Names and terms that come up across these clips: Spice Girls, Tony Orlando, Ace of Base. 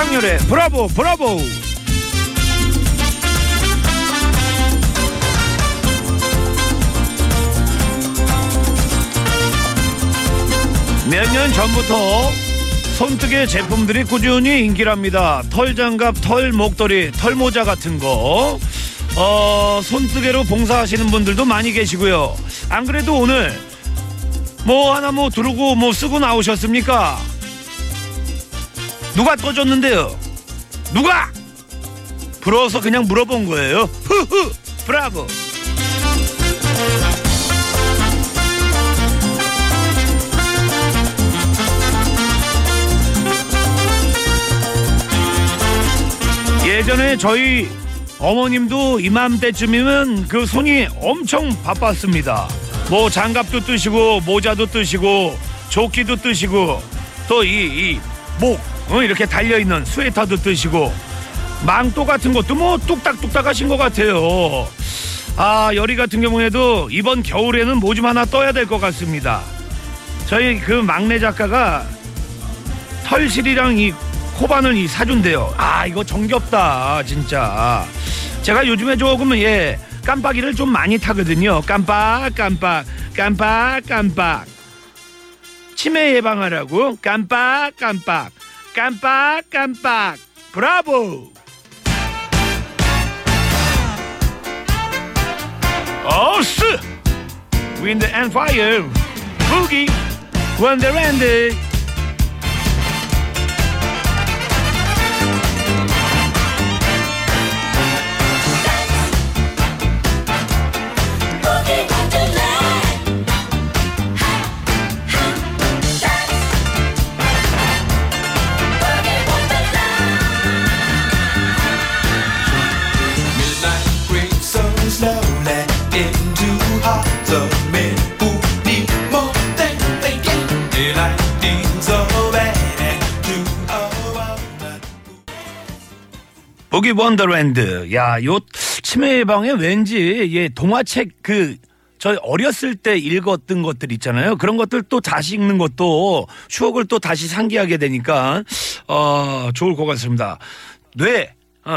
장렬의 브라보 브라보. 몇 년 전부터 손뜨개 제품들이 꾸준히 인기랍니다. 털장갑, 털목도리, 털모자 같은 거 손뜨개로 봉사하시는 분들도 많이 계시고요. 안 그래도 오늘 뭐 하나 뭐 두르고 뭐 쓰고 나오셨습니까? 누가 떠줬는데요? 누가? 부러워서 그냥 물어본 거예요. 후후 브라보. 예전에 저희 어머님도 이맘때쯤이면 그 손이 엄청 바빴습니다. 뭐 장갑도 뜨시고 모자도 뜨시고 조끼도 뜨시고 또 목 이렇게 달려있는 스웨터도 뜨시고 망토 같은 것도 뭐 뚝딱뚝딱 하신 것 같아요. 아 여리 같은 경우에도 이번 겨울에는 뭐 좀 하나 떠야 될 것 같습니다. 저희 그 막내 작가가 털실이랑 이 코바늘 이 사준대요. 아 이거 정겹다 진짜. 제가 요즘에 조금 깜빡이를 좀 많이 타거든요. 깜빡. 치매 예방하라고 깜빡. 브라보. 어스 윈드 앤 파이어 부기 원더랜드. 부기 원더랜드. 야, 요 치매 예방에 왠지 동화책 저희 어렸을 때 읽었던 것들 있잖아요. 그런 것들 또 다시 읽는 것도 추억을 또 다시 상기하게 되니까 좋을 것 같습니다.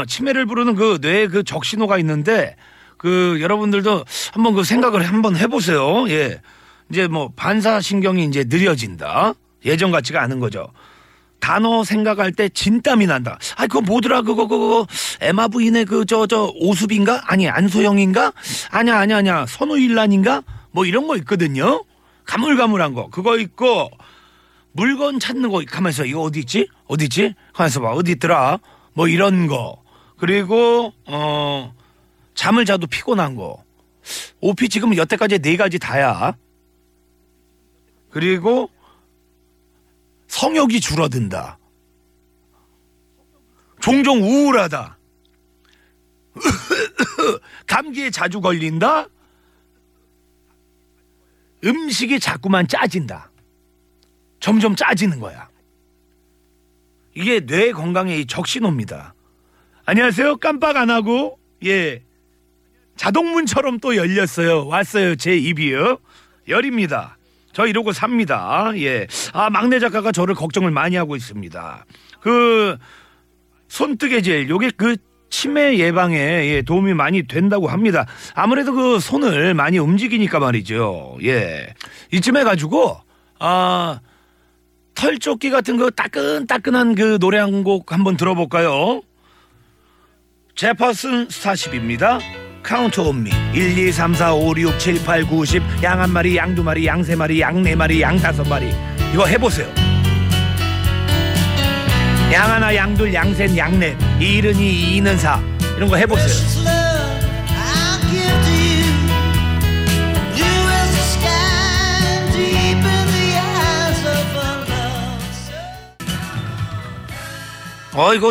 치매를 부르는 그 뇌에 그 적신호가 있는데 그 여러분들도 한번 그 생각을 한번 해보세요. 예, 이제 뭐 반사신경이 이제 느려진다. 예전 같지가 않은 거죠. 단어 생각할 때 진땀이 난다. 아, 그거 뭐더라? 그거 에마 부인의 오수빈인가? 아니 안소영인가? 아니야. 선우일란인가? 뭐 이런 거 있거든요. 가물가물한 거 그거 있고 물건 찾는 거 가만 있어. 이거 어디 있지? 가만 있어 봐. 어디 있더라? 뭐 이런 거. 그리고 잠을 자도 피곤한 거. 오피 지금 여태까지 4가지 다야. 그리고 성욕이 줄어든다. 종종 우울하다. 감기에 자주 걸린다. 음식이 자꾸만 짜진다. 점점 짜지는 거야. 이게 뇌 건강의 적신호입니다. 안녕하세요. 깜빡 안 하고 자동문처럼 또 열렸어요. 왔어요. 제 입이요. 열입니다. 저 이러고 삽니다. 예. 아, 막내 작가가 저를 걱정을 많이 하고 있습니다. 그 손뜨개 젤 요게 그 치매 예방에 도움이 많이 된다고 합니다. 아무래도 그 손을 많이 움직이니까 말이죠. 예. 이쯤에 가지고 털조끼 같은 그 따끈따끈한 그 노래 한 곡 한번 들어볼까요? 제퍼슨 스타쉽입니다. 카운트 온미. 1, 2, 3, 4, 5, 6, 7, 8, 9, 10. 양 한 마리, 양 두 마리, 양 세 마리, 양 네 마리, 양 다섯 마리. 이거 해보세요. 양 하나, 양 둘, 양 셋, 양 넷. 2는 2, 2는 4. 이런 거 해보세요. 이거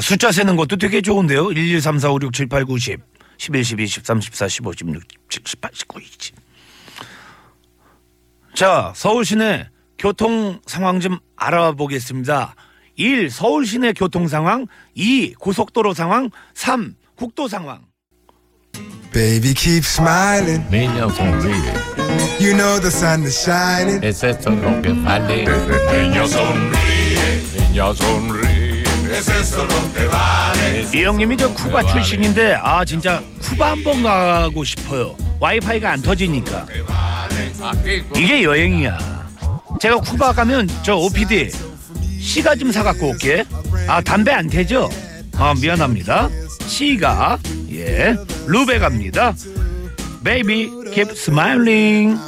숫자 세는 것도 되게 좋은데요. 1, 2, 3, 4, 5, 6, 7, 8, 9, 10 11, 12, 13, 14, 15, 16, 17, 18, 19, 20. 자, 서울시내 교통 상황 좀 알아보겠습니다. 1. 서울시내 교통 상황 2. 고속도로 상황 3. 국도 상황. Baby keep smiling. Niña sonríe. You know the sun is shining. Es esto lo que vale. Niña sonríe. Niña sonríe. 이 형님이 저 쿠바 출신인데 아 진짜 쿠바 한번 가고 싶어요. 와이파이가 안 터지니까. 이게 여행이야. 제가 쿠바 가면 저 OPD 씨가 좀 사갖고 올게. 아 담배 안 태죠? 아 미안합니다. 씨가 예 루베 갑니다. Baby keep smiling.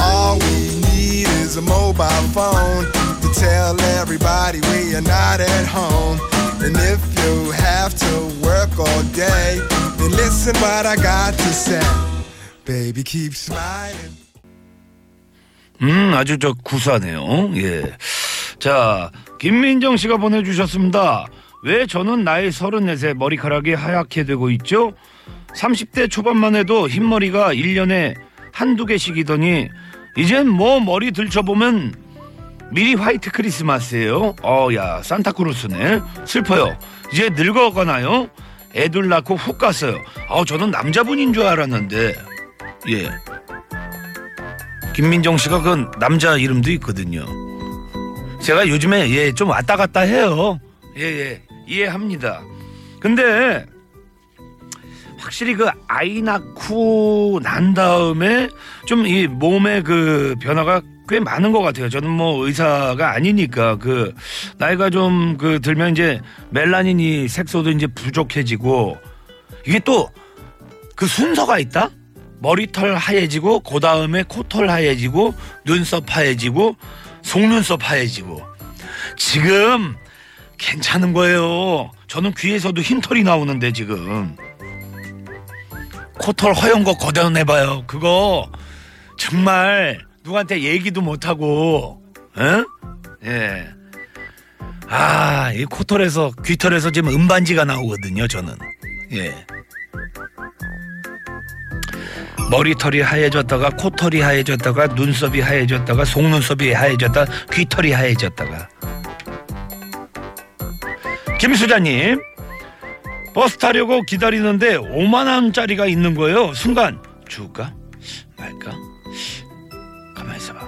All we need is a mobile phone to tell everybody we are not at home. And if you have to work all day, then listen what I got to say. Baby keep smiling. 아주 저 구사네요. 예. 자, 김민정 씨가 보내주셨습니다. 왜 저는 나이 34세 머리카락이 하얗게 되고 있죠? 30대 초반만 해도 흰머리가 1년에 한두 개씩이더니 이젠 뭐 머리 들춰보면 미리 화이트 크리스마스예요. 야 산타크루스네. 슬퍼요. 이제 늙어가나요? 애들 낳고 훅 갔어요. 저는 남자분인 줄 알았는데. 예. 김민정 씨가 그 남자 이름도 있거든요. 제가 요즘에 예 좀 왔다 갔다 해요. 예 이해합니다. 근데 확실히 그 아이 낳고 난 다음에 좀 이 몸의 그 변화가 꽤 많은 것 같아요. 저는 뭐 의사가 아니니까 그 나이가 좀 그 들면 이제 멜라닌 이 색소도 이제 부족해지고 이게 또 그 순서가 있다. 머리털 하얘지고 그 다음에 코털 하얘지고 눈썹 하얘지고 속눈썹 하얘지고 지금 괜찮은 거예요. 저는 귀에서도 흰털이 나오는데 지금. 코털 허연 거 걷어내봐요. 그거 정말 누구한테 얘기도 못하고, 응? 예. 이 코털에서 귀털에서 지금 은반지가 나오거든요. 저는. 예. 머리털이 하얘졌다가 코털이 하얘졌다가 눈썹이 하얘졌다가 속눈썹이 하얘졌다가 귀털이 하얘졌다가. 김수자님. 버스 타려고 기다리는데 5만원짜리가 있는 거예요. 순간 줄까 말까 가만히 있어봐.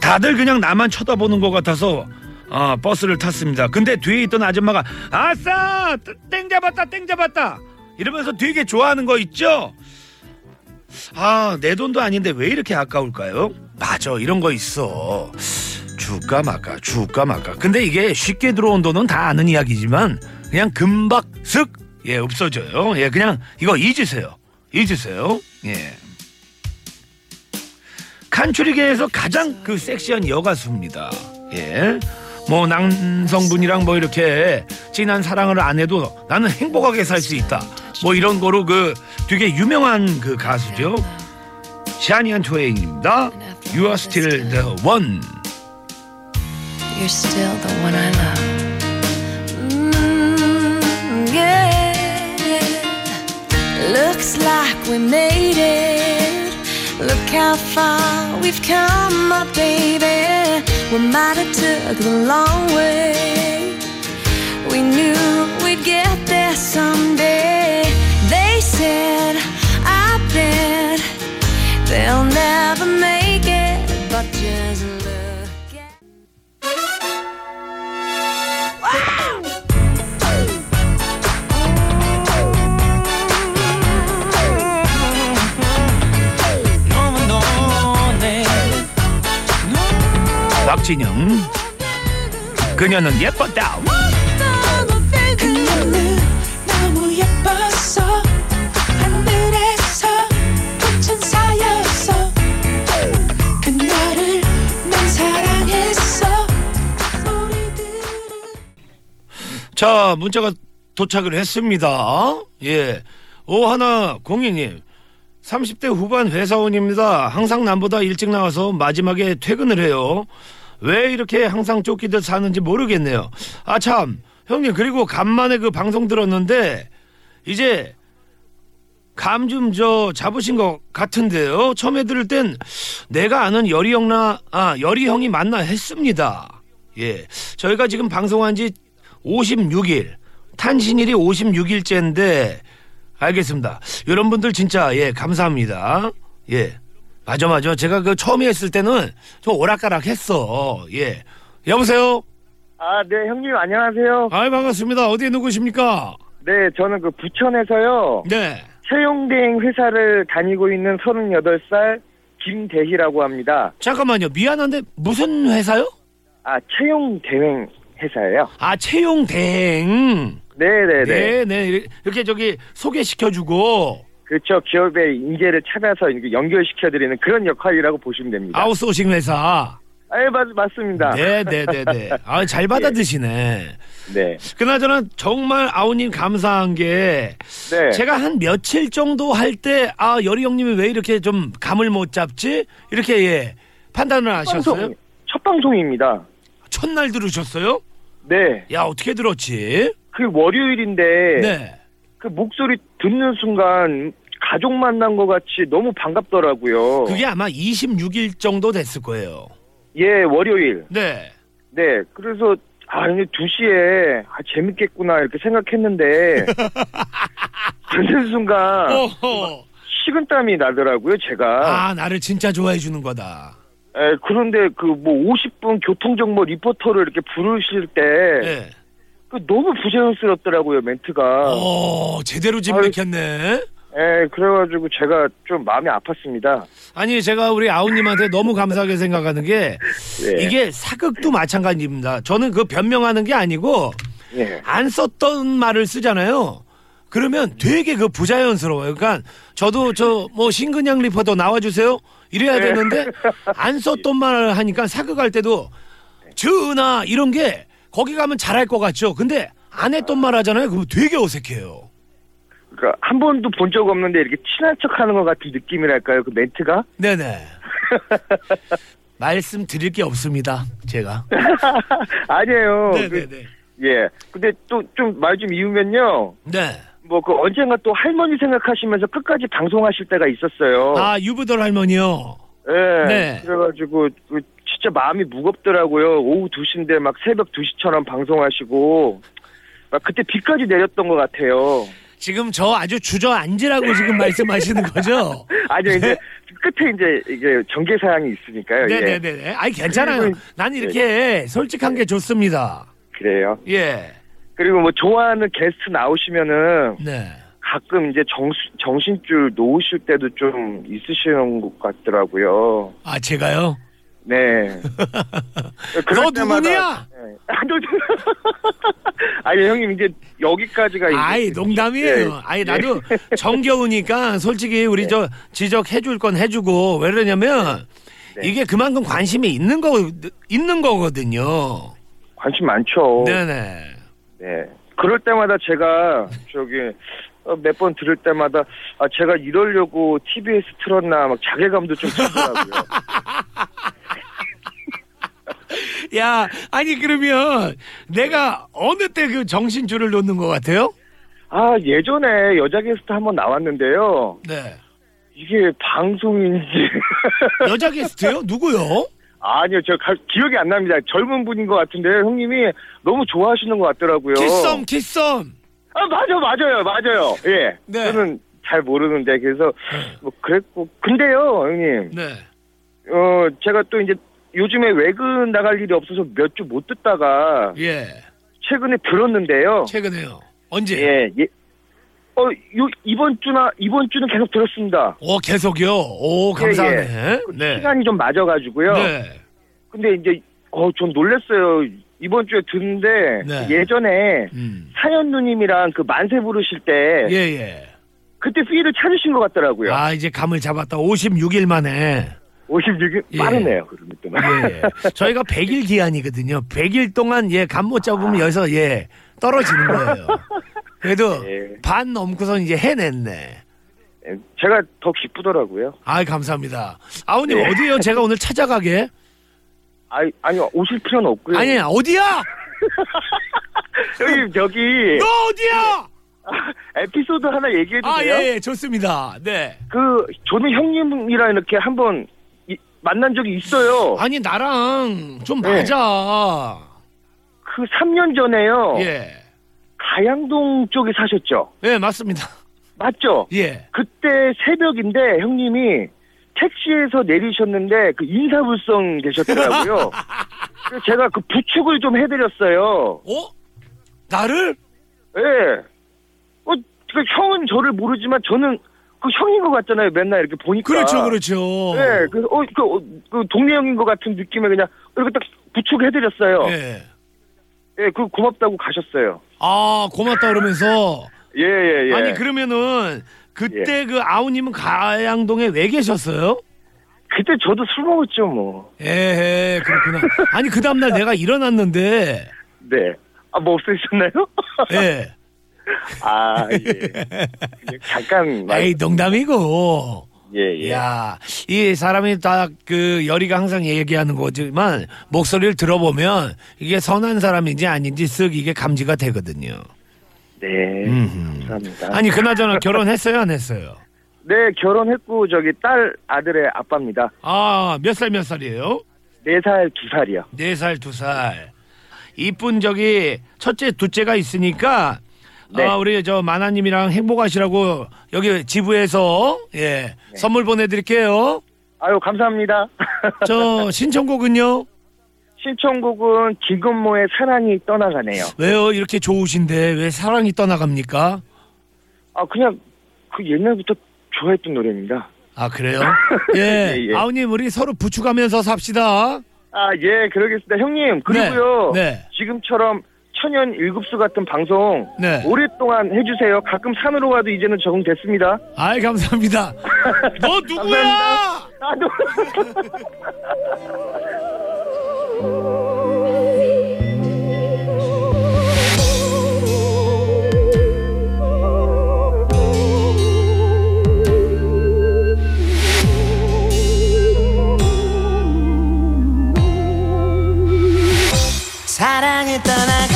다들 그냥 나만 쳐다보는 것 같아서 버스를 탔습니다. 근데 뒤에 있던 아줌마가 아싸 땡 잡았다 땡 잡았다 이러면서 되게 좋아하는 거 있죠. 내 돈도 아닌데 왜 이렇게 아까울까요? 맞아 이런 거 있어. 줄까 말까. 근데 이게 쉽게 들어온 돈은 다 아는 이야기지만 그냥 금박 쓱 예 없어져요. 예 그냥 이거 잊으세요. 예. 칸츄리계에서 가장 그 섹시한 여가수입니다. 예. 뭐 남성분이랑 뭐 이렇게 진한 사랑을 안 해도 나는 행복하게 살 수 있다. 뭐 이런 거로 그 되게 유명한 그 가수죠. 샤니안 트웨인입니다. You are still the one. You're still the one I love. Looks like we made it. Look how far we've come, my baby. We might have took the long way. We knew we'd get there someday. They said, I bet they'll never make it, but just look at 박진영 그녀는 예뻤다. 그녀는 너무 예뻤어. 하늘에서 천사였어. 그녀를 난 사랑했어. 자 문자가 도착을 했습니다. 예, 오하나 공인님 30대 후반 회사원입니다. 항상 남보다 일찍 나와서 마지막에 퇴근을 해요. 왜 이렇게 항상 쫓기듯 사는지 모르겠네요. 참 형님 그리고 간만에 그 방송 들었는데 이제 감 좀 저 잡으신 것 같은데요. 처음에 들을 땐 내가 아는 여리 형이 맞나 했습니다. 예, 저희가 지금 방송한 지 56일 탄신일이 56일째인데 알겠습니다. 이런 분들 진짜 예 감사합니다. 예. 맞아. 제가 그 처음에 했을 때는 좀 오락가락했어. 예. 여보세요. 아, 네, 형님 안녕하세요. 아, 반갑습니다. 어디에 누구십니까? 네, 저는 그 부천에서요. 네. 채용대행 회사를 다니고 있는 38살 김대희라고 합니다. 잠깐만요. 미안한데 무슨 회사요? 아, 채용대행 회사예요. 아, 채용대행. 네네네. 네네. 이렇게 저기 소개시켜주고. 그렇죠. 기업의 인재를 찾아서 이렇게 연결시켜드리는 그런 역할이라고 보시면 됩니다. 아웃소싱 회사. 네, 맞습니다. 네네네네. 아, 잘 받아드시네. 네. 그나저나 정말 아우님 감사한 게 네. 제가 한 며칠 정도 할 때 아, 여리 형님이 왜 이렇게 좀 감을 못 잡지? 이렇게 예, 판단을 하셨어요? 첫 방송입니다. 첫날 들으셨어요? 네. 야, 어떻게 들었지? 그 월요일인데 네. 그 목소리 듣는 순간 가족 만난 것 같이 너무 반갑더라고요. 그게 아마 26일 정도 됐을 거예요. 예, 월요일. 네. 네, 그래서 아, 이제 2시에 아, 재밌겠구나 이렇게 생각했는데 듣는 순간 식은땀이 나더라고요, 제가. 아, 나를 진짜 좋아해 주는 거다. 예, 그런데 그 뭐 50분 교통정보 리포터를 이렇게 부르실 때 네. 그 너무 부자연스럽더라고요, 멘트가. 어, 제대로 짚겠네. 예, 그래가지고 제가 좀 마음이 아팠습니다. 아니, 제가 우리 아우님한테 너무 감사하게 생각하는 게 예. 이게 사극도 마찬가지입니다. 저는 그 변명하는 게 아니고 예. 안 썼던 말을 쓰잖아요. 그러면 되게 그 부자연스러워요. 그러니까 저도 저 뭐 신근양 리포터 나와주세요 이래야 되는데 안 썼던 말을 하니까 사극할 때도 전하 이런 게 거기 가면 잘할 것 같죠. 근데 안 했던 말 하잖아요. 그럼 되게 어색해요. 그러니까 한 번도 본 적 없는데 이렇게 친한 척하는 것 같은 느낌이랄까요? 그 멘트가? 네네. 말씀드릴 게 없습니다. 제가. 아니에요. 네네네. 그, 예. 근데 또 좀 말 좀 이으면요. 네. 뭐 그 언젠가 또 할머니 생각하시면서 끝까지 방송하실 때가 있었어요. 아, 유부들 할머니요. 예. 네. 그래가지고 그 진짜 마음이 무겁더라고요. 오후 2시인데 막 새벽 2시처럼 방송하시고 막 그때 비까지 내렸던 것 같아요. 지금 저 아주 주저앉으라고 지금 말씀하시는 거죠? 아니요, 이제 끝에 이제 이게 전개 사항이 있으니까요. 네네네. 예. 아니 괜찮아요. 난 이렇게 네. 솔직한 게 좋습니다. 그래요? 예. 그리고 뭐 좋아하는 게스트 나오시면은 네. 가끔 이제 정신줄 놓으실 때도 좀 있으시는 것 같더라고요. 아, 제가요? 네. 너 누구냐? 네. 아니 형님 이제 여기까지가. 아이 농담이에요. 네. 아이 나도 네. 정겨우니까 솔직히 우리 네. 저 지적해줄 건 해주고 왜 그러냐면 네. 네. 이게 그만큼 관심이 있는 거거든요. 관심 많죠. 네네. 네. 그럴 때마다 제가 저기. 몇 번 들을 때마다 아, 제가 이러려고 TBS 틀었나 막 자괴감도 좀 들더라고요. 야, 아니 그러면 내가 어느 때 그 정신줄을 놓는 것 같아요? 아, 예전에 여자 게스트 한번 나왔는데요. 네. 이게 방송인지 여자 게스트요? 누구요? 아니요, 저 기억이 안 납니다. 젊은 분인 것 같은데 형님이 너무 좋아하시는 것 같더라고요. 키썸. 아, 맞아요. 예. 네. 저는 잘 모르는데, 그래서, 뭐, 그랬고. 근데요, 형님. 네. 제가 또 이제 요즘에 외근 나갈 일이 없어서 몇 주 못 듣다가. 예. 최근에 들었는데요. 최근에요? 언제? 예. 이번 주는 계속 들었습니다. 오, 계속이요? 오, 감사하네. 예. 네. 시간이 좀 맞아가지고요. 네. 근데 이제, 좀 놀랬어요. 이번 주에 듣는데 네. 예전에 사연 누님이랑 그 만세 부르실 때 예예. 그때 피를 찾으신 것 같더라고요. 아, 이제 감을 잡았다. 56일 만에. 56일? 예. 빠르네요. 그러면 또. 예. 저희가 100일 기한이거든요. 100일 동안 예, 감 못 잡으면 여기서 예, 떨어지는 거예요. 그래도 예. 반 넘고선 이제 해냈네. 제가 더 기쁘더라고요. 아, 감사합니다. 아우님 예. 어디에요? 제가 오늘 찾아가게. 아니요, 오실 필요는 없고요. 아니, 어디야? 형님, 저기. 너 어디야? 에피소드 하나 얘기해도 돼요? 아, 예, 좋습니다. 네. 저는 형님이랑 이렇게 한번 만난 적이 있어요. 아니, 나랑 좀 네. 맞아. 3년 전에요. 예. 가양동 쪽에 사셨죠? 예, 맞습니다. 맞죠? 예. 그때 새벽인데, 형님이. 택시에서 내리셨는데 그 인사불성 되셨더라고요. 제가 그 부축을 좀 해드렸어요. 어? 나를? 예. 네. 그 형은 저를 모르지만 저는 그 형인 것 같잖아요. 맨날 이렇게 보니까. 그렇죠, 그렇죠. 네, 그래서 그 동네 형인 것 같은 느낌에 그냥 이렇게 딱 부축해드렸어요. 예. 예, 그 고맙다고 가셨어요. 아, 고맙다 그러면서. 예, 예, 예. 아니 그러면은 그때 예. 그 아우님은 가양동에 왜 계셨어요? 그때 저도 술 먹었죠, 뭐. 예, 그렇구나. 아니 그 다음날 내가 일어났는데. 네. 아, 뭐 없으셨나요? 예. 아, 예. 잠깐. 에이, 농담이고. 예, 예. 야, 이 사람이 딱 그 열이가 항상 얘기하는 거지만 목소리를 들어보면 이게 선한 사람인지 아닌지 쓱 이게 감지가 되거든요. 네. 감사합니다. 아니, 그나저나 결혼했어요, 안 했어요? 네, 결혼했고 저기 딸 아들의 아빠입니다. 아, 몇 살이에요? 4살, 2살이요. 4살, 2살. 이쁜 저기 첫째, 둘째가 있으니까 네. 아, 우리 저 마나님이랑 행복하시라고 여기 지부에서 예 네. 선물 보내드릴게요. 아유 감사합니다. 저 신청곡은요? 신청곡은 김건모의 사랑이 떠나가네요. 왜요? 이렇게 좋으신데 왜 사랑이 떠나갑니까? 아 그냥 그 옛날부터 좋아했던 노래입니다. 아 그래요? 예. 예, 예. 아우님 우리 서로 부축하면서 삽시다. 아 예 그러겠습니다 형님. 그리고요 네. 네. 지금처럼 천연 일급수 같은 방송 네. 오랫동안 해주세요. 가끔 산으로 와도 이제는 적응됐습니다. 아이 감사합니다. 너 누구야? 나도. 사랑을 떠나가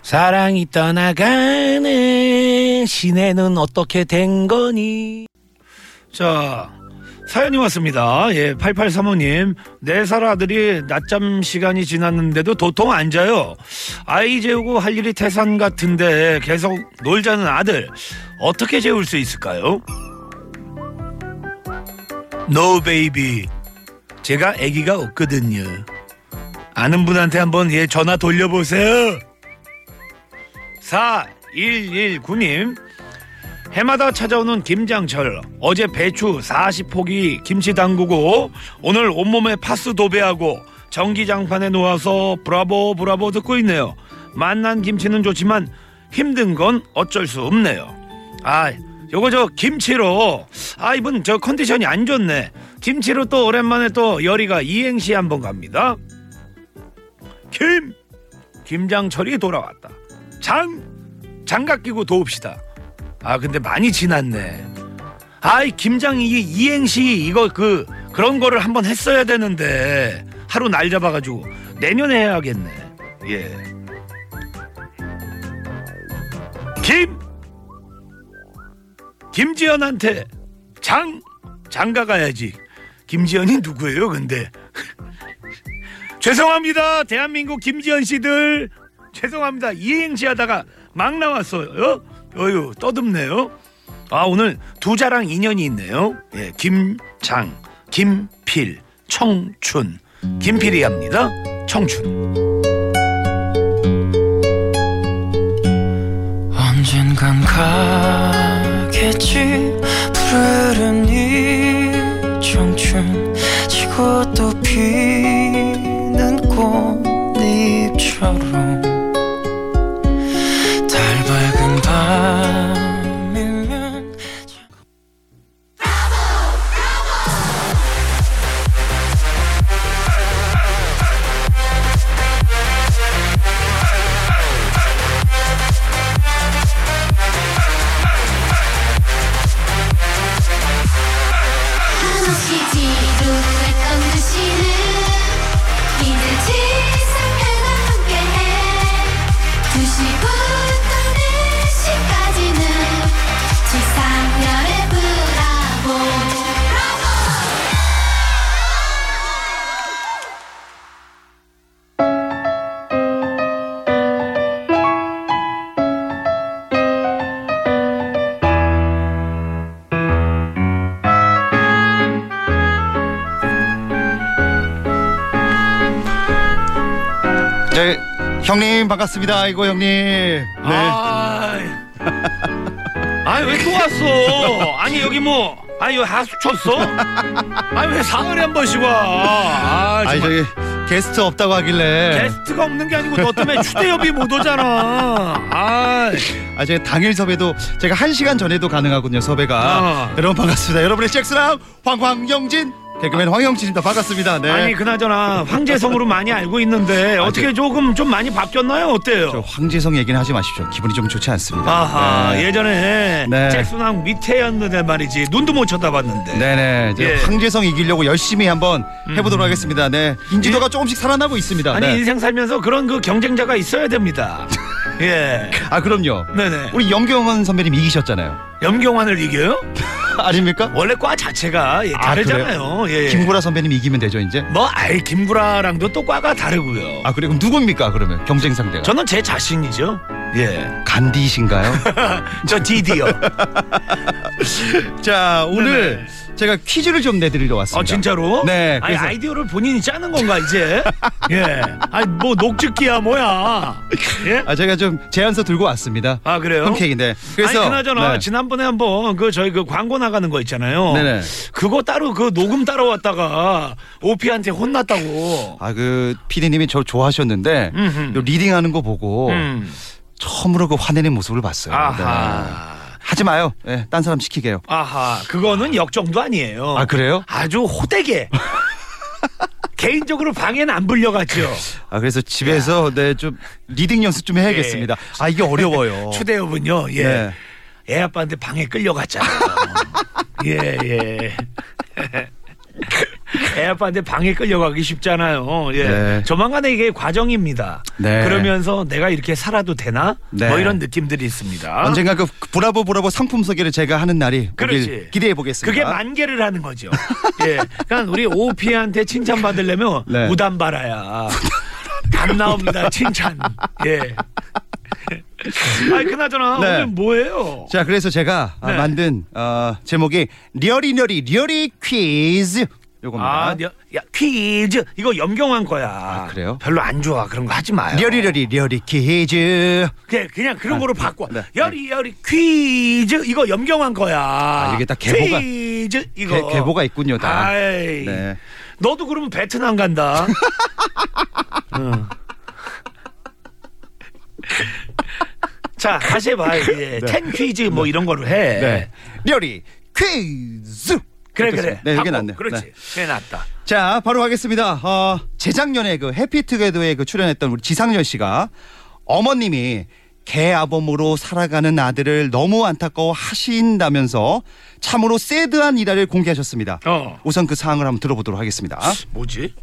사랑이 떠나가네 시내는 어떻게 된 거니. 자 사연이 왔습니다. 예, 8835님 4살 아들이 낮잠 시간이 지났는데도 도통 안 자요. 아이 재우고 할 일이 태산 같은데 계속 놀자는 아들 어떻게 재울 수 있을까요? No baby 제가 아기가 없거든요. 아는 분한테 한번 예, 전화 돌려보세요. 4119님 해마다 찾아오는 김장철 어제 배추 40포기 김치 담그고 오늘 온몸에 파스 도배하고 전기장판에 놓아서 브라보 브라보 듣고 있네요. 맛난 김치는 좋지만 힘든 건 어쩔 수 없네요. 아 요거 저 김치로 아 이분 저 컨디션이 안 좋네. 김치로 또 오랜만에 또 열이가 이행시 한번 갑니다. 김 김장철이 돌아왔다. 장갑 끼고 도웁시다. 아 근데 많이 지났네. 아이 김장이 이행시 이거 그런 거를 한번 했어야 되는데 하루 날 잡아가지고 내년에 해야겠네. 예. 김지연한테 장가 가야지. 김지연이 누구예요 근데? 죄송합니다 대한민국 김지연 씨들. 죄송합니다. 이행시 하다가 막 나왔어요. 어휴, 떠듬네요. 아, 오늘 두 자랑 인연이 있네요. 예, 김장, 김필, 청춘. 김필이 합니다. 청춘. 언젠간 가겠지 푸르른 이 청춘 지고 또 피는 꽃잎처럼 네, 형님 반갑습니다. 아이고 형님. 네. 아이 왜 또 왔어? 아니 여기 뭐 아니 여기 하수쳤어? 아니 왜 사흘에 한 번씩 와? 아니 저기 게스트 없다고 하길래. 게스트가 없는 게 아니고 너 때문에 휴대엽이 못 오잖아. 저기 당일 섭외도 제가 1시간 전에도 가능하군요 섭외가. 여러분 반갑습니다. 여러분의 잭스랑 황영진. 개그맨 황영진입니다. 반갑습니다. 네. 아니 그나저나 황재성으로 많이 알고 있는데 어떻게 조금 좀 많이 바뀌었나요? 어때요? 저 황재성 얘기는 하지 마십시오. 기분이 좀 좋지 않습니다. 아하, 네. 예전에 네. 잭슨왕 밑에였는데 말이지 눈도 못 쳐다봤는데. 네네. 예. 황재성 이기려고 열심히 한번 해보도록 하겠습니다. 네. 인지도가 조금씩 살아나고 있습니다. 아니 네. 인생 살면서 그런 그 경쟁자가 있어야 됩니다. 예. 아 그럼요. 네네. 우리 염경환 선배님 이기셨잖아요. 염경환을 이겨요? 아닙니까? 원래 과 자체가 예, 다르잖아요. 예, 예. 김구라 선배님 이기면 되죠 이제? 뭐 아예 김구라랑도 또 과가 다르고요. 아 그래 그럼 누굽니까 그러면 경쟁 상대가? 저는 제 자신이죠. 예. 간디이신가요? 저 디디요. 자 오늘 네네. 제가 퀴즈를 좀 내드리러 왔습니다. 아 진짜로? 네. 아니 그래서... 아이디어를 본인이 짜는 건가 이제? 예. 아니 뭐 녹즙기야 뭐야? 예? 아 제가 좀 제안서 들고 왔습니다. 아 그래요? 홈케이크인데. 그래서 아니 그나저나 네. 지난번에 한번 그 저희 그 광고 나가는 거 있잖아요. 네네. 그거 따로 그 녹음 따러 왔다가 오피한테 혼났다고. 아 그 피디님이 저 좋아하셨는데 리딩하는 거 보고 처음으로 그 화내는 모습을 봤어요. 아하. 네. 하지 마요. 네, 딴 사람 시키게요. 아하, 그거는 역정도 아니에요. 아 그래요? 아주 호되게. 개인적으로 방에는 안 불려갔죠. 아 그래서 집에서 네, 좀 리딩 연습 좀 해야겠습니다. 예. 아 이게 어려워요. 추대엽은요. 예. 네. 애 아빠한테 방에 끌려갔잖아요. 예 예. 애 아빠한테 방에 끌려가기 쉽잖아요. 예. 네. 조만간에 이게 과정입니다. 네. 그러면서 내가 이렇게 살아도 되나? 네. 뭐 이런 느낌들이 있습니다. 언젠가 그 브라보 상품 소개를 제가 하는 날이 오길 기대해 보겠습니다. 그게 만개를 하는 거죠. 예. 그러니까 우리 오피한테 칭찬 받으려면 네. 우담바라야. 안 나옵니다. 칭찬. 예. 아니 그나저나 네. 오늘 뭐예요? 자 그래서 제가 네. 만든 제목이 리얼이 퀴즈. 요겁니다. 야, 퀴즈 이거 염경환 거야. 아, 그래요? 별로 안 좋아. 그런 거 하지 마요. 리얼이 퀴즈. 그냥 그런 거로 바꿔. 네. 리얼이 퀴즈 이거 염경환 거야. 아, 이게 다 계보가 퀴즈 이거 계보가 있군요 다. 아이, 네. 너도 그러면 베트남 간다. 자 다시 해봐 이제. 네. 텐 퀴즈 뭐 이런 거로 해. 네. 리얼이 퀴즈. 그래. 네, 이게 낫네. 그렇지. 네. 그게 낫다. 자, 바로 가겠습니다. 재작년에 그 해피투게더에 그 출연했던 우리 지상렬 씨가 어머님이 개아범으로 살아가는 아들을 너무 안타까워 하신다면서 참으로 새드한 일화를 공개하셨습니다. 우선 그 사항을 한번 들어보도록 하겠습니다. 뭐지?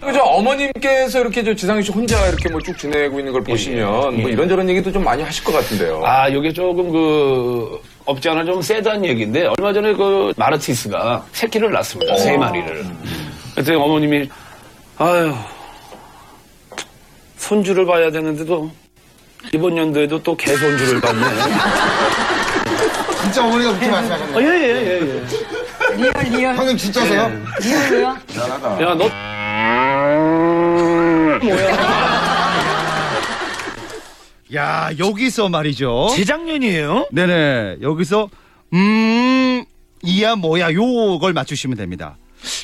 그죠? 어머님께서 이렇게 저 지상렬 씨 혼자 이렇게 뭐 쭉 지내고 있는 걸 보시면 뭐 이런저런 얘기도 좀 많이 하실 것 같은데요. 아, 요게 조금 그 없지 않아 좀 세단 얘기인데 얼마 전에 그 마르티스가 새끼를 낳습니다. 3마리를. 그때 어머님이 아유 손주를 봐야 되는데도 이번 연도에도 또 개손주를 봤네. 진짜 어머니가 그렇게 말씀하셨네요. 예예예. 리얼. 형님 진짜세요? 리얼이요? 야 너 뭐야? 야 여기서 말이죠. 재작년이에요? 네네. 여기서 이야 뭐야 요걸 맞추시면 됩니다.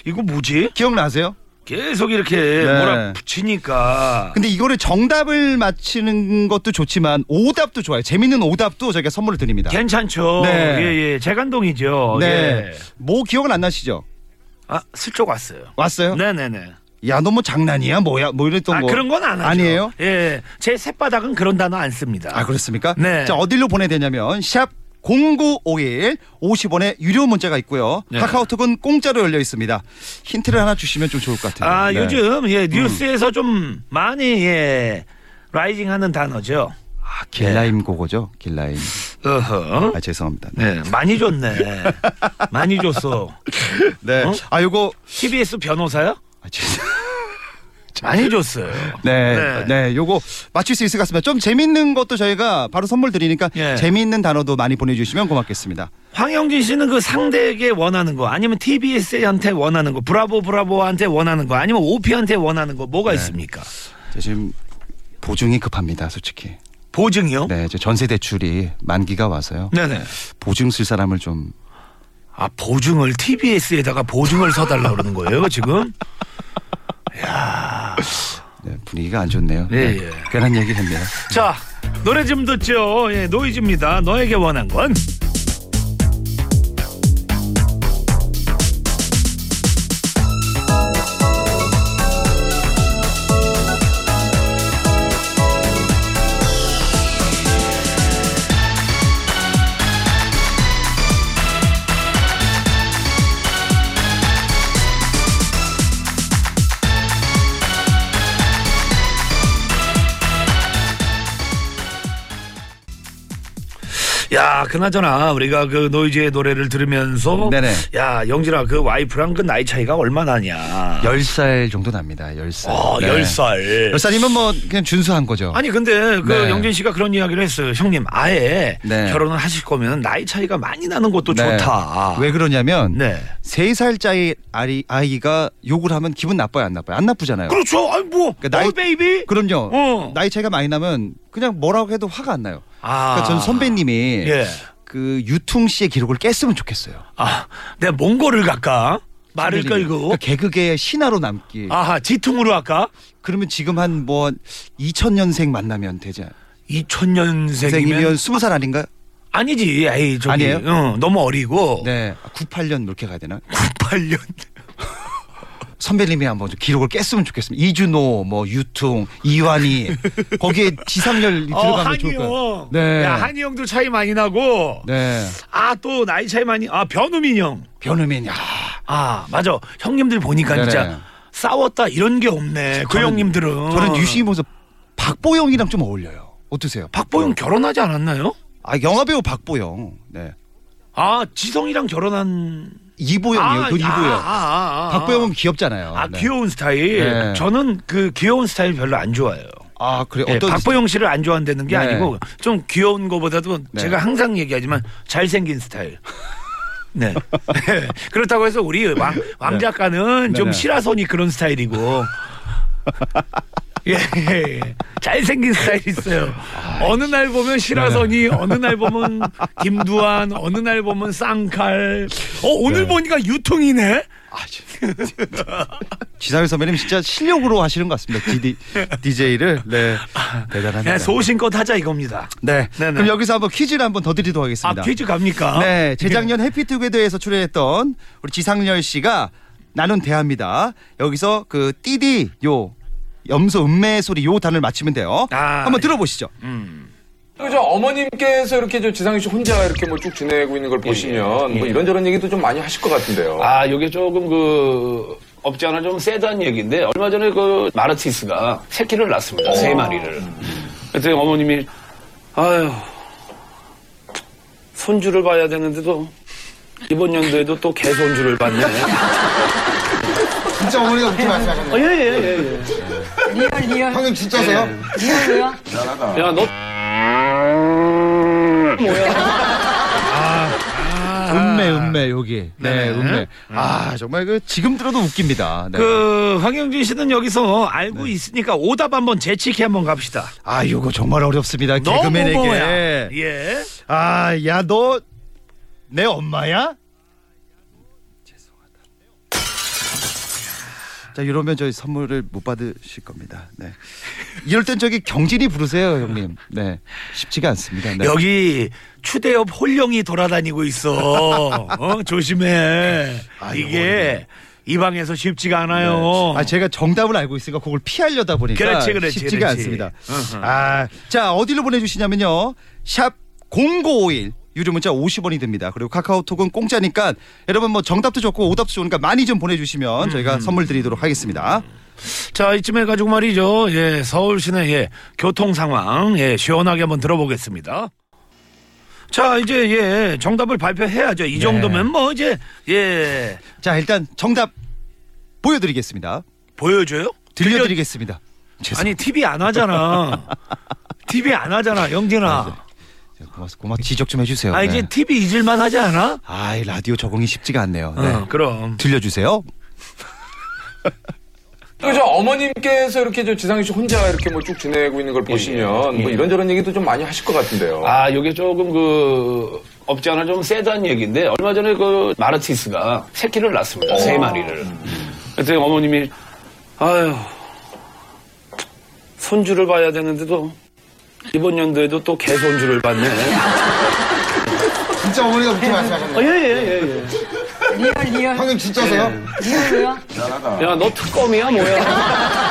이거 뭐지? 기억나세요? 계속 이렇게 네. 몰아붙이니까. 근데 이거를 정답을 맞히는 것도 좋지만 오답도 좋아요. 재밌는 오답도 저희가 선물을 드립니다. 괜찮죠. 네. 예예. 재간동이죠. 네. 예. 뭐 기억은 안 나시죠? 아 슬쩍 왔어요? 네네네. 야, 너 뭐 장난이야? 뭐야? 뭐 이랬던 거. 그런 건 안 하죠. 아니에요? 예. 제 쇳바닥은 그런 단어 안 씁니다. 아, 그렇습니까? 네. 자, 어디로 보내야 되냐면, 샵 0951 50원의 유료 문자가 있고요. 네. 카카오톡은 공짜로 열려 있습니다. 힌트를 하나 주시면 좀 좋을 것 같아요. 아, 네. 요즘, 예, 뉴스에서 좀 많이, 예, 라이징 하는 단어죠. 아, 길라임 고거죠? 길라임. 어허. 아, 죄송합니다. 네. 네. 많이 줬네. 많이 줬어. 네. 어? 아, 요거. TBS 변호사요? 많이 줬어요. 네, 요거 맞출 수 있을 것 같습니다. 좀 재밌는 것도 저희가 바로 선물 드리니까 예. 재미있는 단어도 많이 보내주시면 고맙겠습니다. 황영진 씨는 그 상대에게 원하는 거, 아니면 TBS한테 원하는 거, 브라보한테 원하는 거, 아니면 오피한테 원하는 거 뭐가 있습니까? 지금 보증이 급합니다, 솔직히. 보증이요? 네, 이제 전세 대출이 만기가 와서요. 네네. 보증 쓸 사람을 좀. 아, 보증을 TBS에다가 보증을 서달라 그러는 거예요 지금? 야, 네, 분위기가 안 좋네요. 네, 네. 예. 괜한 얘기 했네요. 자, 노래 좀 듣죠. 예, 노이즈입니다. 너에게 원한 건. 야, 그나저나 우리가 그 노이즈의 노래를 들으면서 네네. 야, 영진아, 그 와이프랑 그 나이 차이가 얼마나 나냐? 10살 정도 납니다. 10살. 어, 네. 10살. 10살이면 뭐 그냥 준수한 거죠. 아니, 근데 그 네. 영진 씨가 그런 이야기를 했어요. 형님, 아예 네. 결혼을 하실 거면 나이 차이가 많이 나는 것도 네. 좋다. 왜 그러냐면 네. 3살짜리 아이가 욕을 하면 기분 나빠요, 안 나빠요? 안 나쁘잖아요. 그렇죠. 아니 뭐. 그러니까 나이, 베이비? 그럼요. 어. 나이 차이가 많이 나면 그냥 뭐라고 해도 화가 안 나요. 아. 그러니까 전 선배님이 예. 그 유퉁 씨의 기록을 깼으면 좋겠어요. 아, 내가 몽골을 갈까? 말을 끌고. 그러니까 개그계의 신화로 남기. 아하, 지퉁으로 할까? 그러면 지금 한 뭐 2000년생 만나면 되지 않아요? 2000년생이면 20살 아닌가요? 아니지. 에이, 저기, 아니에요? 응, 너무 어리고. 네, 98년 이렇게 가야 되나? 98년. 선배님이 한번 기록을 깼으면 좋겠습니다. 이준호, 뭐 유퉁, 이완희 거기에 지상렬 들어가면 좋을 거예요. 네, 야, 한이 형도 차이 많이 나고. 네. 아, 또 나이 차이 많이. 아, 변우민 형. 변우민 형. 아, 맞아. 형님들 보니까 네네. 진짜 싸웠다 이런 게 없네. 그 형님들은. 저는 유심히 보면서 박보영이랑 좀 어울려요. 어떠세요? 박보영 결혼하지 않았나요? 아, 영화배우 박보영. 네. 아, 지성이랑 결혼한. 이보영이요. 아, 이보영. 박보영은 귀엽잖아요. 아, 네. 귀여운 스타일. 네. 저는 그 귀여운 스타일 별로 안 좋아해요. 아, 그래요? 네, 어떤 박보영 씨를 안 좋아한다는 게 네. 아니고 좀 귀여운 거보다도 네. 제가 항상 얘기하지만 잘생긴 스타일. 네. 네. 그렇다고 해서 우리 왕 작가는 네. 좀 실화선이 그런 스타일이고. 예, 잘생긴 스타일 있어요. 어느 날 보면 실화선이, 어느 날 보면 김두한, 어느 날 보면 쌍칼. 어, 오늘 네. 보니까 유통이네. 아, 지상렬 선배님 진짜 실력으로 하시는 것 같습니다. DJ를 네, 대단합니다. 네, 소신껏 하자 이겁니다. 네, 네네. 그럼 여기서 한번 퀴즈를 한번 더 드리도록 하겠습니다. 아, 퀴즈 갑니까? 네, 재작년 해피투게더에서 출연했던 우리 지상렬 씨가 나눈 대화입니다. 여기서 그 띠디 요 염소 음매 소리 요 단을 맞히면 돼요. 아, 한번 들어보시죠. 그죠? 어머님께서 이렇게 저 지상렬 씨 혼자 이렇게 뭐 쭉 지내고 있는 걸 보시면 뭐 이런저런 얘기도 좀 많이 하실 것 같은데요. 아, 요게 조금 그 없지 않아 좀 세단 얘기인데 얼마 전에 그 마르티스가 새끼를 낳습니다. 3마리를. 그때 어머님이 아유 손주를 봐야 되는데도 이번 연도에도 또 개손주를 봤네. 진짜 어머니가 그렇게 말씀하셨네요. 어, 예. 리얼. 형님 진짜세요? 리얼이요? 미안하다. 야, 너 뭐야? 음매 여기. 네, 음매. 아, 정말 그 지금 들어도 웃깁니다. 네. 그 황영준 씨는 여기서 알고 네. 있으니까 오답 한번 재치있게 한번 갑시다. 아, 이거 정말 어렵습니다. 개그맨에게. 뭐야? 예. 아, 야, 너 내 엄마야? 자, 이러면 저희 선물을 못 받으실 겁니다. 네. 이럴 땐 저기 경진이 부르세요, 형님. 네. 쉽지가 않습니다. 네. 여기 추대엽 홀령이 돌아다니고 있어. 어? 조심해. 아, 이게 이 방에서 쉽지가 않아요. 네. 아, 제가 정답을 알고 있으니까 그걸 피하려다 보니까 그렇지. 쉽지가 않습니다. 아, 자, 어디로 보내주시냐면요. 샵 0951. 유료 문자 50원이 됩니다. 그리고 카카오톡은 공짜니까 여러분 뭐 정답도 좋고 오답도 좋으니까 많이 좀 보내주시면 저희가 선물 드리도록 하겠습니다. 자, 이쯤 해가지고 말이죠. 예, 서울 시내 예, 교통 상황 예, 시원하게 한번 들어보겠습니다. 자, 이제 예, 정답을 발표해야죠. 이 정도면 네. 뭐 이제 예. 자, 일단 정답 보여드리겠습니다. 보여줘요? 들려드리겠습니다. 아니 TV 안 하잖아. TV 안 하잖아, 영진아. 고맙습니다. 지적 좀 해주세요. 아, 이제 네. TV 잊을만 하지 않아? 아, 라디오 적응이 쉽지가 않네요. 네. 그럼. 들려주세요. 그저 어머님께서 이렇게 저 지상희 씨 혼자 이렇게 뭐 쭉 지내고 있는 걸 보시면 뭐 이런저런 얘기도 좀 많이 하실 것 같은데요. 아, 이게 조금 없지 않아 좀 세다는 얘기인데 얼마 전에 그 마르티스가 새끼를 낳습니다. 오. 3마리를. 그때 어머님이 아유 손주를 봐야 되는데도 이번 연도에도 또 개 손주를 봤네. 진짜 어머니가 그렇게 말씀하셨네요. 예예예. 리얼. 형님 진짜세요? 리얼이요? 야, 너 특검이야 뭐야?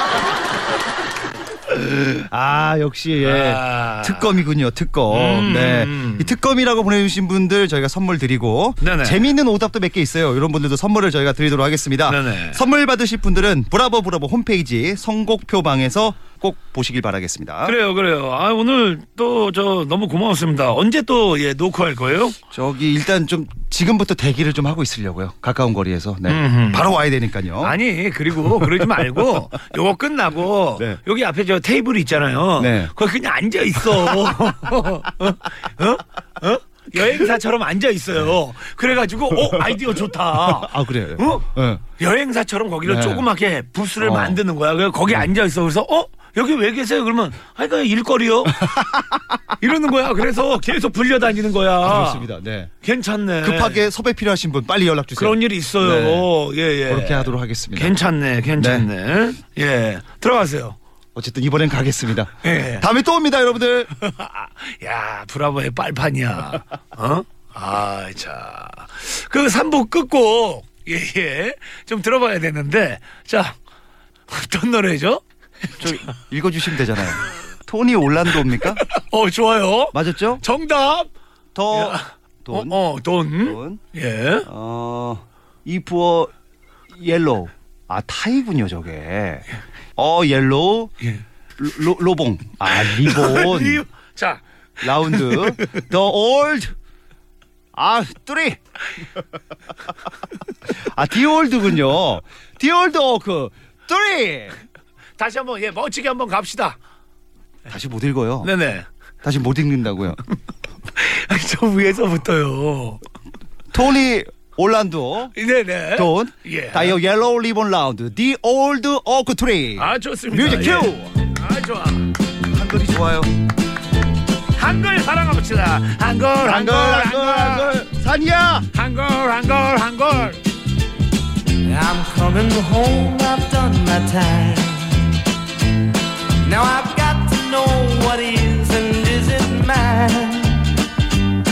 아, 역시, 예. 아. 특검이군요, 특검. 네. 이 특검이라고 보내주신 분들 저희가 선물 드리고, 네네. 재미있는 오답도 몇 개 있어요. 이런 분들도 선물을 저희가 드리도록 하겠습니다. 네네. 선물 받으실 분들은 브라보 홈페이지 선곡표방에서 꼭 보시길 바라겠습니다. 그래요. 아, 오늘 또 저 너무 고마웠습니다. 언제 또, 예, 노크할 거예요? 저기, 일단 좀 지금부터 대기를 좀 하고 있으려고요. 가까운 거리에서. 네. 바로 와야 되니까요. 아니, 그리고 그러지 말고, 요거 끝나고, 네. 여기 앞에 저 테이블 있잖아요. 네. 거기 그냥 앉아 있어. 어? 여행사처럼 앉아 있어요. 네. 그래가지고 아이디어 좋다. 아 그래요. 어? 네. 여행사처럼 거기를 네. 조그맣게 부스를 만드는 거야. 그래서 거기 앉아 있어. 그래서 여기 왜 계세요? 그러면 그러니까 일거리요. 이러는 거야. 그래서 계속 불려다니는 거야. 아, 그렇습니다. 네. 괜찮네. 급하게 섭외 필요하신 분 빨리 연락 주세요. 그런 일이 있어요. 네. 예. 그렇게 하도록 하겠습니다. 괜찮네. 네. 예. 들어가세요. 어쨌든 이번엔 가겠습니다. 예. 다음에 또 옵니다, 여러분들. 야, 브라보의 빨판이야. 어? 아, 자. 그 3부 끝고 좀 들어봐야 되는데. 자. 어떤 노래죠? 저 읽어 주시면 되잖아요. 토니 올란도입니까? 좋아요. 맞았죠? 정답. 돈. 예. 이프어 옐로우. 아, 타이군요, 저게. 옐로우, 예. 로봉. 아, 리본. 자. 라운드. The old. 아, 뚜리. 아, 디올드군요. 디올드 오크. 뚜리. 다시 한번, 예, 멋지게 한번 갑시다. 다시 못 읽어요. 네네. 다시 못 읽는다고요. 저 위에서부터요. 토니 올란도, 네네, 돈, 예. 다이어 옐로우 리본 라운드, 디 올드 오크 트리. 아 좋습니다. 뮤직 큐. 예. 아 좋아. 한글이 좋아요. 한글 사랑합시다. 한글. 산이야. 한글. I'm coming home. I've done my time. Now I've got to know what is and isn't mine.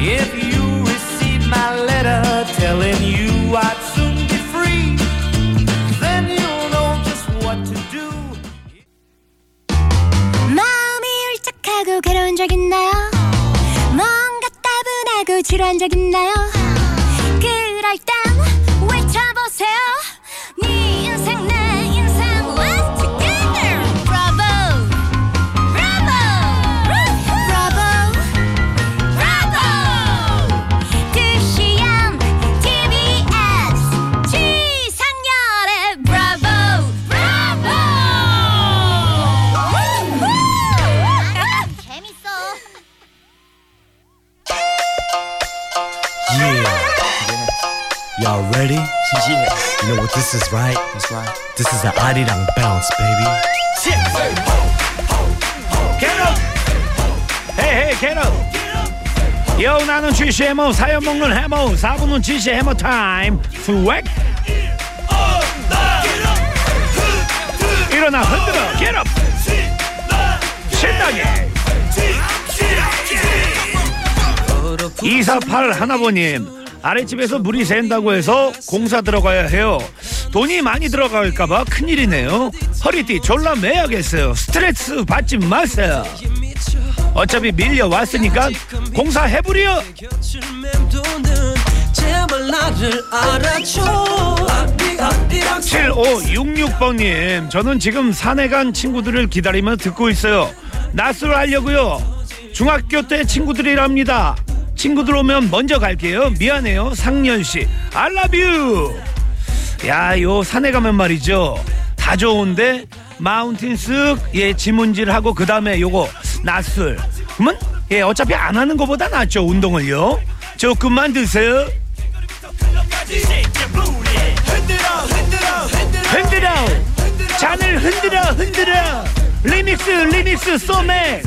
If you receive my letter. Telling you I'd soon be free. Then you'll know just what to do. 마음이 울적하고 괴로운 적 있나요? 뭔가 따분하고 지루한 적 있나요? 그럴 땐 외쳐보세요. 네 인생 내 인생 Let's together. Bravo. 2시간 TBS 지상렬의 Bravo. Bravo. 재밌어. Yeah. Y'all ready? Yeah. You know what this is, right? That's right. This is the 아리랑 bounce, baby. Six. Hey, ho. Get up. Hey, get up. Yo, 나는 GC 해머, 사연 먹는 해머, 4분은 GC 해머 타임. 스웩. 일어나, 흔들어. Get up. 신나게. 248 하나보님. 아랫집에서 물이 샌다고 해서 공사 들어가야 해요. 돈이 많이 들어갈까봐 큰일이네요. 허리띠 졸라 매야겠어요. 스트레스 받지 마세요. 어차피 밀려왔으니까 공사해버려. 제발 나를 알아줘. 7566번님 저는 지금 산에 간 친구들을 기다리며 듣고 있어요. 낮술 하려고요. 중학교 때 친구들이랍니다. 친구들 오면 먼저 갈게요. 미안해요. 상년씨 I love you. 야, 요 산에 가면 말이죠, 다 좋은데 마운틴 쓱, 예, 지문질하고 그 다음에 요거 낮술 그러면, 예, 어차피 안 하는 거보다 낫죠. 운동을요 조금만 드세요. 흔들어 잔을 흔들어 흔들어 리믹스 리믹스 소맥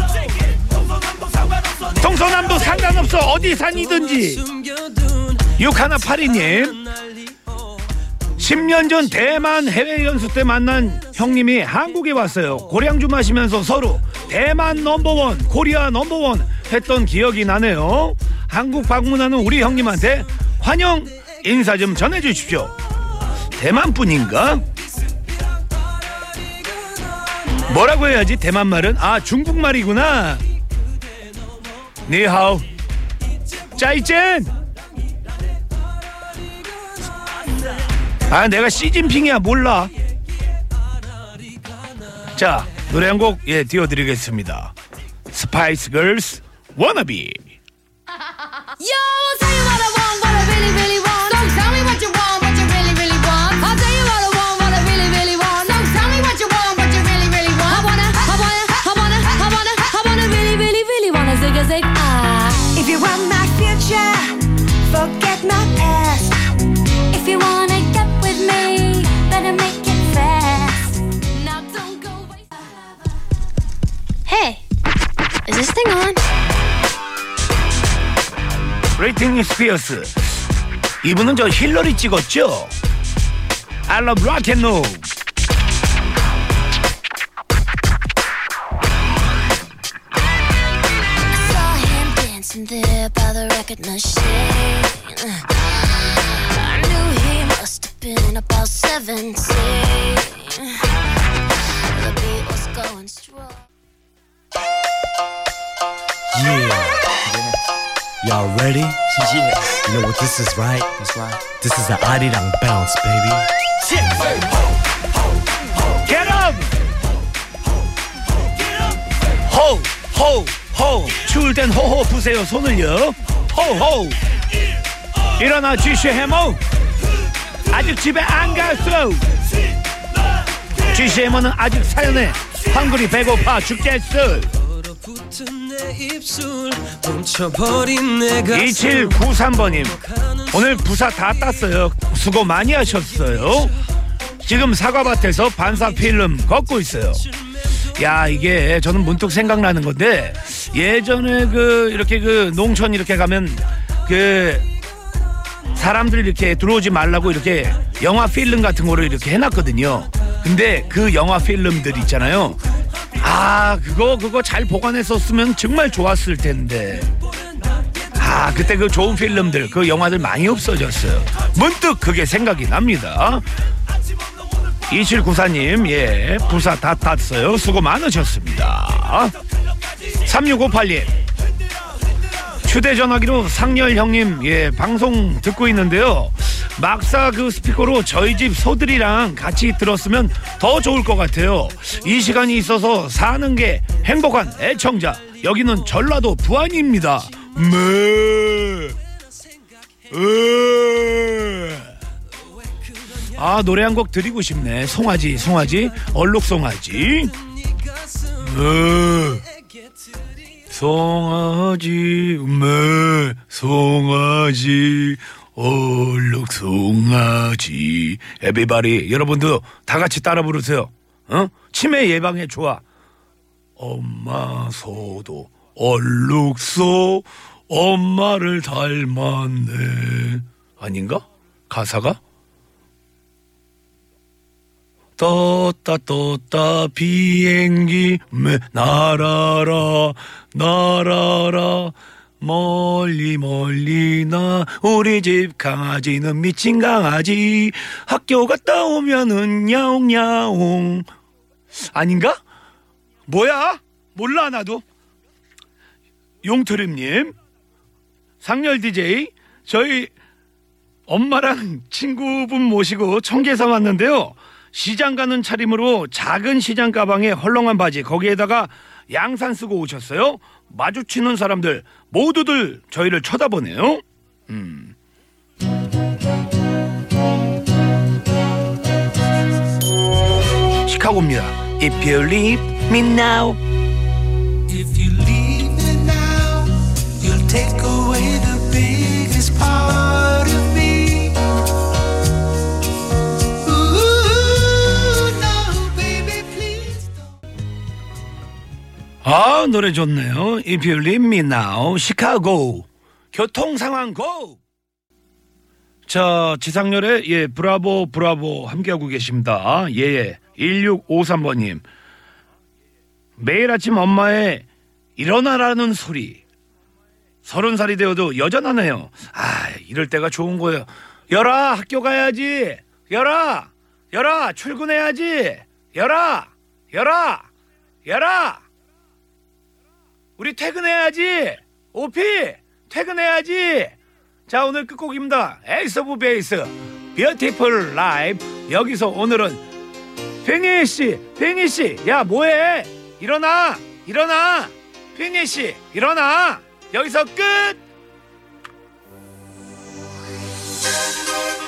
동서남도 상관없어 어디 산이든지. 6182님 10년 전 대만 해외 연수 때 만난 형님이 한국에 왔어요. 고량주 마시면서 서로 대만 넘버원 코리아 넘버원 했던 기억이 나네요. 한국 방문하는 우리 형님한테 환영 인사 좀 전해주십시오. 대만뿐인가? 뭐라고 해야지 대만말은? 아 중국말이구나. 니하오 짜이젠. 아 내가 시진핑이야 몰라. 자 노래 한 곡 예 띄워드리겠습니다. 스파이스 걸스 워너비. If you want my future, forget my past. If you wanna get with me, better make it fast. Now don't go waste. Hey, is this thing on? 브리트니 스피어스. 이분은 저 힐러리 찍었죠? I love rock and roll. There by the record machine I knew he must have been about 17. The beat was going strong. Yeah. Y'all ready? Yeah. You know what this is, right? That's right. This is the Arirang bounce, baby. Hey, ho, ho, ho. Get up! Ho, ho, ho. 호우, 추울 땐 호호 부세요 손을요. 호호 일어나 쥐쉐 해모. 아직 집에 안 갔어. 쥐쉐 해모는 아직 사연해. 한글이 배고파 죽겠어. 2793번님 오늘 부사 다 땄어요. 수고 많이 하셨어요. 지금 사과밭에서 반사필름 걷고 있어요. 야 이게 저는 문득 생각나는 건데 예전에 이렇게 농촌 이렇게 가면 사람들 이렇게 들어오지 말라고 이렇게 영화 필름 같은 거를 이렇게 해놨거든요. 근데 그 영화 필름들 있잖아요. 아 그거 잘 보관했었으면 정말 좋았을 텐데. 아 그때 그 좋은 필름들 그 영화들 많이 없어졌어요. 문득 그게 생각이 납니다. 2794님 예 부사 다 탔어요. 수고 많으셨습니다. 3658님 휴대전화기로 상렬 형님 예 방송 듣고 있는데요. 막사 그 스피커로 저희 집 소들이랑 같이 들었으면 더 좋을 것 같아요. 이 시간이 있어서 사는 게 행복한 애청자. 여기는 전라도 부안입니다. 아 노래 한 곡 드리고 싶네. 송아지 송아지 얼룩송아지. 송아지 매 송아지 얼룩송아지. 에비바리 여러분도 다 같이 따라 부르세요. 어? 치매 예방에 좋아. 엄마 소도 얼룩소 엄마를 닮았네. 아닌가? 가사가? 떴다 떴다 비행기 날아라 날아라 멀리 멀리 나 우리 집 강아지는 미친 강아지 학교 갔다 오면은 야옹야옹. 아닌가? 뭐야? 몰라 나도. 용트림님 상렬 DJ 저희 엄마랑 친구분 모시고 청계산 왔는데요. 시장 가는 차림으로 작은 시장 가방에 헐렁한 바지 거기에다가 양산 쓰고 오셨어요. 마주치는 사람들 모두들 저희를 쳐다보네요. 시카고입니다. If you leave me now. If you leave me now, you'll take away the biggest part of me. 아, 노래 좋네요. If you leave me now, Chicago. 교통상황 고! 자, 지상렬의 예, 브라보, 브라보 함께하고 계십니다. 예, 1653번님. 매일 아침 엄마의 일어나라는 소리. 30살이 되어도 여전하네요. 아, 이럴 때가 좋은 거예요. 열아, 학교 가야지. 열아, 열아, 출근해야지. 열아, 열아, 열아. 우리 퇴근해야지. 오피, 퇴근해야지. 자, 오늘 끝곡입니다. 에이스 오브 베이스 뷰티풀 라이프. 여기서 오늘은 팽이씨 야 뭐해, 일어나 팽이씨 일어나. 여기서 끝.